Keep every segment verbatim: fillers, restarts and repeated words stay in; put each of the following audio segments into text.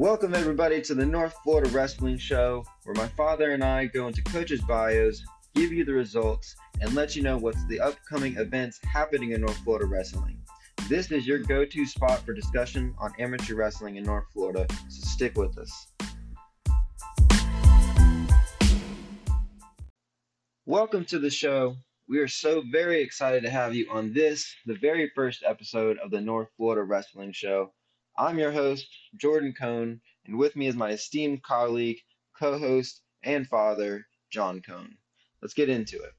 Welcome everybody to the North Florida Wrestling Show, where my father and I go into coaches' bios, give you the results, and let you know what's the upcoming events happening in North Florida Wrestling. This is your go-to spot for discussion on amateur wrestling in North Florida, so stick with us. Welcome to the show. We are so very excited to have you on this, the very first episode of the North Florida Wrestling Show. I'm your host, Jordan Cone, and with me is my esteemed colleague, co-host, and father, John Cone. Let's get into it.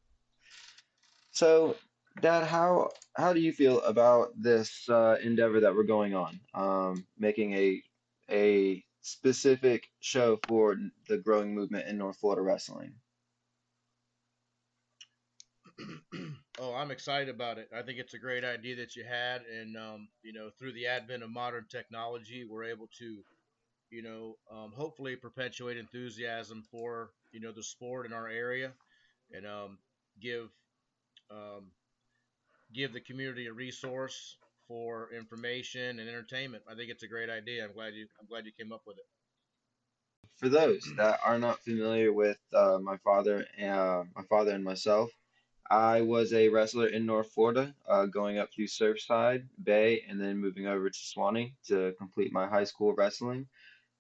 So, Dad, how how do you feel about this uh, endeavor that we're going on, um, making a a specific show for the growing movement in North Florida wrestling? Oh, I'm excited about it. I think it's a great idea that you had. And, um, you know, through the advent of modern technology, we're able to, you know, um, hopefully perpetuate enthusiasm for, you know, the sport in our area and um, give um, give the community a resource for information and entertainment. I think it's a great idea. I'm glad you I'm glad you came up with it. For those that are not familiar with uh, my father, uh, my father and myself, I was a wrestler in North Florida, uh, going up through Surfside Bay and then moving over to Suwannee to complete my high school wrestling.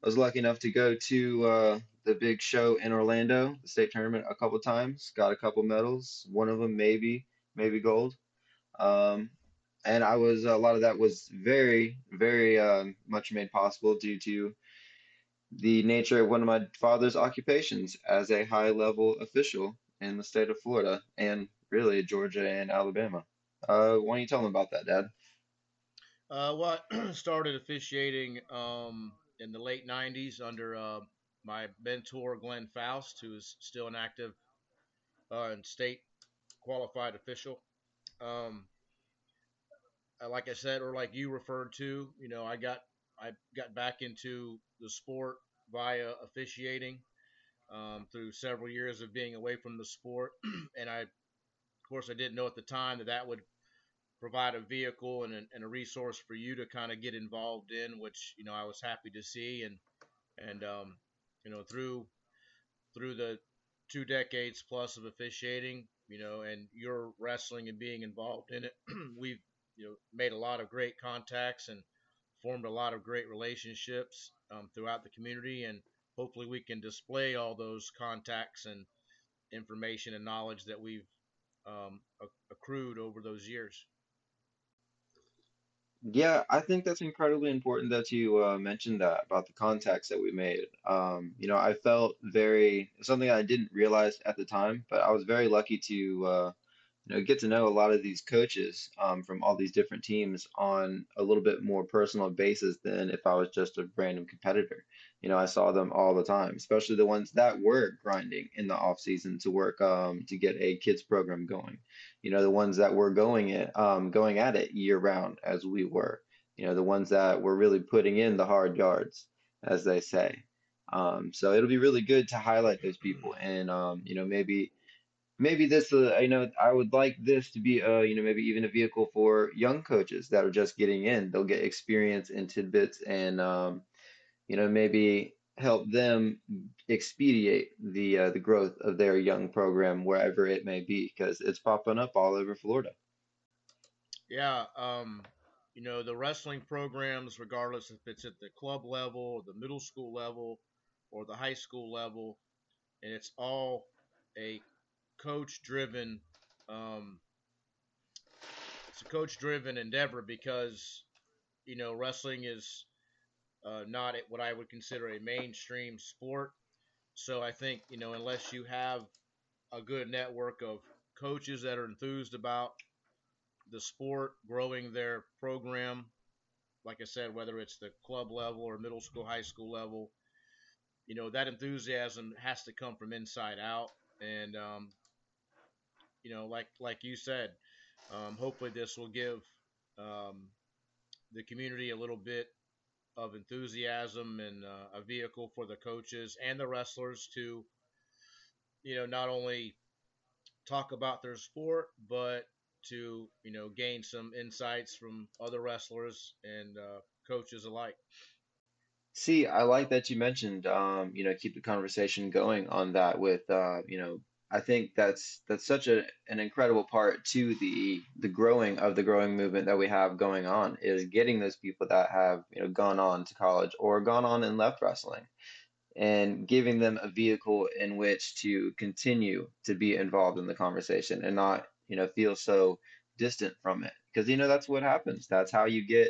I was lucky enough to go to uh, the big show in Orlando, the state tournament, a couple times. Got a couple medals, one of them maybe, maybe gold. Um, and I was a lot of that was very, very uh, much made possible due to the nature of one of my father's occupations as a high-level official in the state of Florida and really Georgia and Alabama. Uh, why don't you tell them about that, Dad? Uh, well, I started officiating um, in the late nineties under uh, my mentor, Glenn Faust, who is still an active uh, and state qualified official. Um, like I said, or like you referred to, you know, I got I got back into the sport via officiating um, through several years of being away from the sport, and I. Of course, I didn't know at the time that that would provide a vehicle and a, and a resource for you to kind of get involved in, which, you know, I was happy to see. And, and um, you know, through through the two decades plus of officiating, you know, and your wrestling and being involved in it, we've, you know, made a lot of great contacts and formed a lot of great relationships um, throughout the community. And hopefully we can display all those contacts and information and knowledge that we've um accrued over those years. Yeah, I think that's incredibly important that you uh, mentioned that about the contacts that we made. Um, you know, I felt very something I didn't realize at the time, but I was very lucky to uh, you know get to know a lot of these coaches um, from all these different teams on a little bit more personal basis than if I was just a random competitor. You know, I saw them all the time, especially the ones that were grinding in the off season to work um, to get a kids program going. You know, the ones that were going it um, going at it year round as we were. You know, the ones that were really putting in the hard yards, as they say. Um, so it'll be really good to highlight those people, and um, you know, maybe maybe this. Uh, you know, I would like this to be uh, you know maybe even a vehicle for young coaches that are just getting in. They'll get experience and tidbits and. Um, You know, maybe help them expedite the uh, the growth of their young program wherever it may be, because it's popping up all over Florida. Yeah, um, you know, the wrestling programs, regardless if it's at the club level, or the middle school level, or the high school level, and it's all a coach-driven, um, it's a coach-driven endeavor because, you know, wrestling is. Uh, not at what I would consider a mainstream sport. So I think, you know, unless you have a good network of coaches that are enthused about the sport, growing their program, like I said, whether it's the club level or middle school, high school level, you know, that enthusiasm has to come from inside out. And, um, you know, like, like you said, um, hopefully this will give um, the community a little bit of enthusiasm and uh, a vehicle for the coaches and the wrestlers to, you know, not only talk about their sport, but to, you know, gain some insights from other wrestlers and uh, coaches alike. See, I like that you mentioned, um, you know, keep the conversation going on that with, uh, you know, I think that's that's such a, an incredible part to the the growing of the growing movement that we have going on, is getting those people that have, you know, gone on to college or gone on and left wrestling, and giving them a vehicle in which to continue to be involved in the conversation and not, you know, feel so distant from it. Because, you know, that's what happens. That's how you get,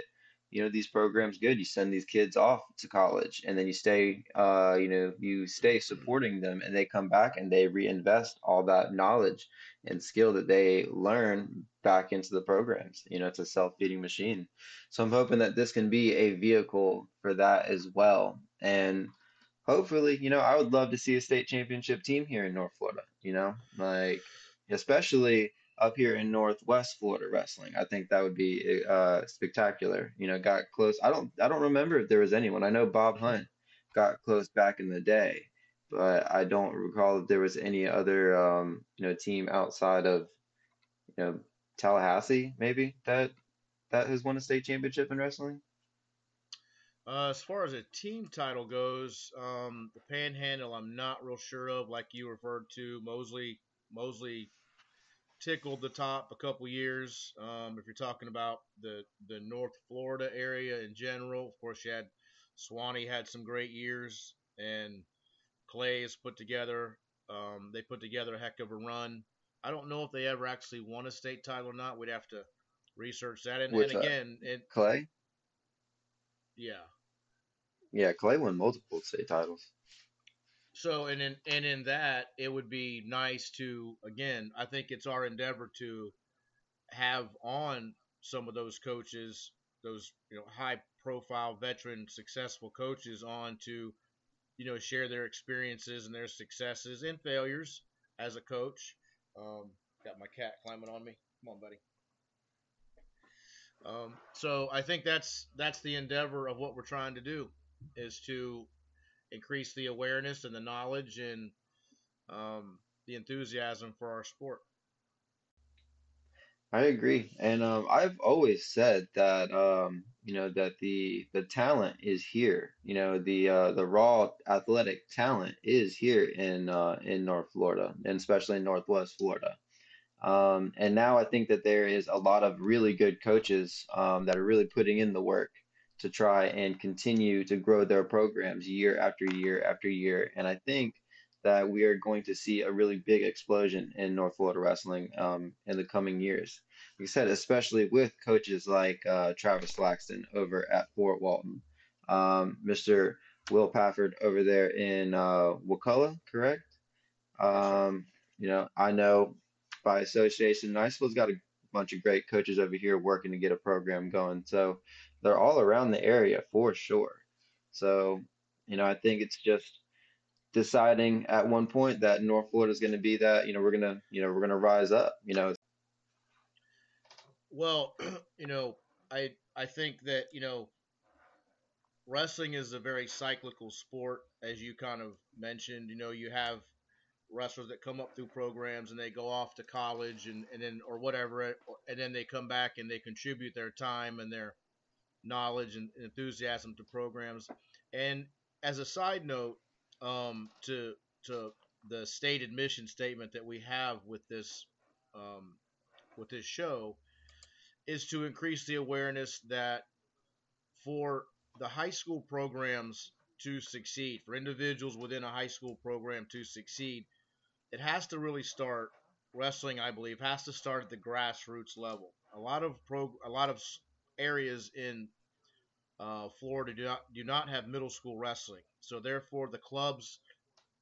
you know, these programs good. You send these kids off to college, and then you stay, uh, you know, you stay supporting them, and they come back and they reinvest all that knowledge and skill that they learn back into the programs. You know, it's a self-feeding machine. So I'm hoping that this can be a vehicle for that as well. And hopefully, you know, I would love to see a state championship team here in North Florida, you know, like especially up here in Northwest Florida wrestling. I think that would be uh, spectacular. You know, got close. I don't I don't remember if there was anyone. I know Bob Hunt got close back in the day, but I don't recall if there was any other, um, you know, team outside of, you know, Tallahassee, maybe, that that has won a state championship in wrestling. Uh, as far as a team title goes, um, the Panhandle, I'm not real sure of, like you referred to. Mosley, Mosley tickled the top a couple years. Um, if you're talking about the, the North Florida area in general, of course, you had Suwannee had some great years, and Clay has put together, um, they put together a heck of a run. I don't know if they ever actually won a state title or not. We'd have to research that. And, Which, and again, uh, it, Clay? Yeah. Yeah, Clay won multiple state titles. So, and in and in that, it would be nice to, again, I think it's our endeavor to have on some of those coaches, those, you know, high-profile, veteran, successful coaches on to, you know, share their experiences and their successes and failures as a coach. Um, got my cat climbing on me. Come on, buddy. Um, so I think that's that's the endeavor of what we're trying to do, is to increase the awareness and the knowledge and um, the enthusiasm for our sport. I agree, and um, I've always said that um, you know that the the talent is here. You know, the uh, the raw athletic talent is here in uh, in North Florida, and especially in Northwest Florida. Um, and now I think that there is a lot of really good coaches um, that are really putting in the work to try and continue to grow their programs year after year after year. And I think that we are going to see a really big explosion in North Florida wrestling um, in the coming years. Like I said, especially with coaches like uh, Travis Laxton over at Fort Walton, um, Mister Will Pafford over there in uh, Wakulla, correct? Um, you know, I know by association, Niceville's got a bunch of great coaches over here working to get a program going. So they're all around the area for sure. So, you know, I think it's just deciding at one point that North Florida is going to be that, you know, we're going to, you know, we're going to rise up, you know. Well, you know, I, I think that, you know, wrestling is a very cyclical sport, as you kind of mentioned. You know, you have wrestlers that come up through programs and they go off to college and, and then or whatever, and then they come back and they contribute their time and their knowledge and enthusiasm to programs. And as a side note, um, to to the state admission statement that we have with this um, with this show, is to increase the awareness that for the high school programs to succeed, for individuals within a high school program to succeed, it has to really start, wrestling, I believe, has to start at the grassroots level. A lot of pro, a lot of areas in uh, Florida do not do not have middle school wrestling, so therefore the clubs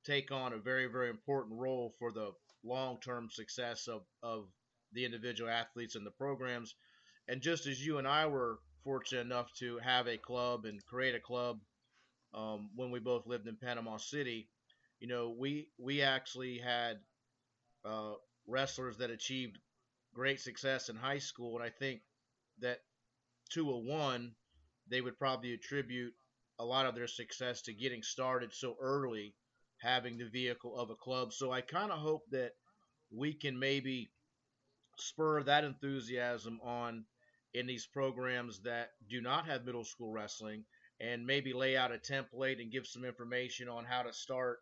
take on a very, very important role for the long-term success of, of the individual athletes and the programs. And just as you and I were fortunate enough to have a club and create a club um, when we both lived in Panama City, you know, we we actually had uh, wrestlers that achieved great success in high school, and I think that two oh one, they would probably attribute a lot of their success to getting started so early, having the vehicle of a club. So I kind of hope that we can maybe spur that enthusiasm on in these programs that do not have middle school wrestling, and maybe lay out a template and give some information on how to start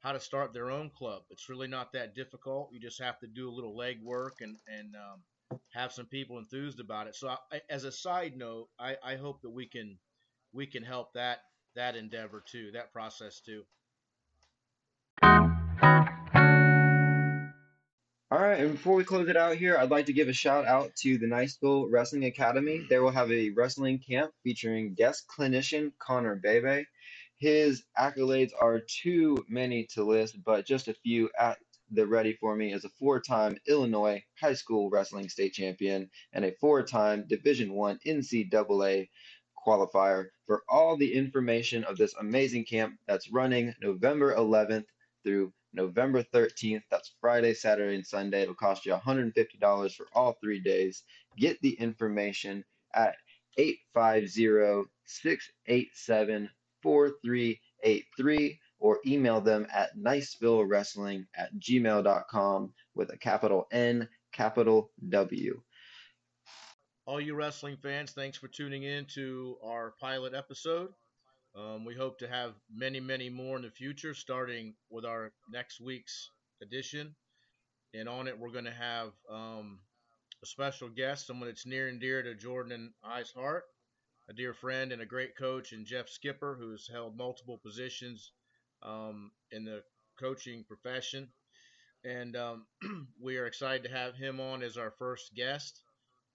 how to start their own club. It's really not that difficult. You just have to do a little legwork and and um, have some people enthused about it. So, I, as a side note, I, I hope that we can we can help that that endeavor too, that process too. All right, and before we close it out here, I'd like to give a shout out to the Niceville Wrestling Academy. They will have a wrestling camp featuring guest clinician Connor Bebe. His accolades are too many to list, but just a few at the ready for me is a four-time Illinois high school wrestling state champion and a four-time Division I N C A A qualifier. For all the information of this amazing camp that's running November eleventh through November thirteenth, that's Friday, Saturday, and Sunday. It'll cost you one hundred fifty dollars for all three days. Get the information at eight five zero, six eight seven, four three eight three or email them at niceville wrestling at gmail dot com with a capital N, capital W. All you wrestling fans, thanks for tuning in to our pilot episode. Um, we hope to have many, many more in the future, starting with our next week's edition. And on it, we're going to have um, a special guest, someone that's near and dear to Jordan and I's heart, a dear friend and a great coach, and Jeff Skipper, who's held multiple positions um, in the coaching profession. And um, we are excited to have him on as our first guest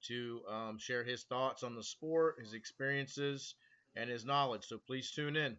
to um, share his thoughts on the sport, his experiences, and his knowledge. So please tune in.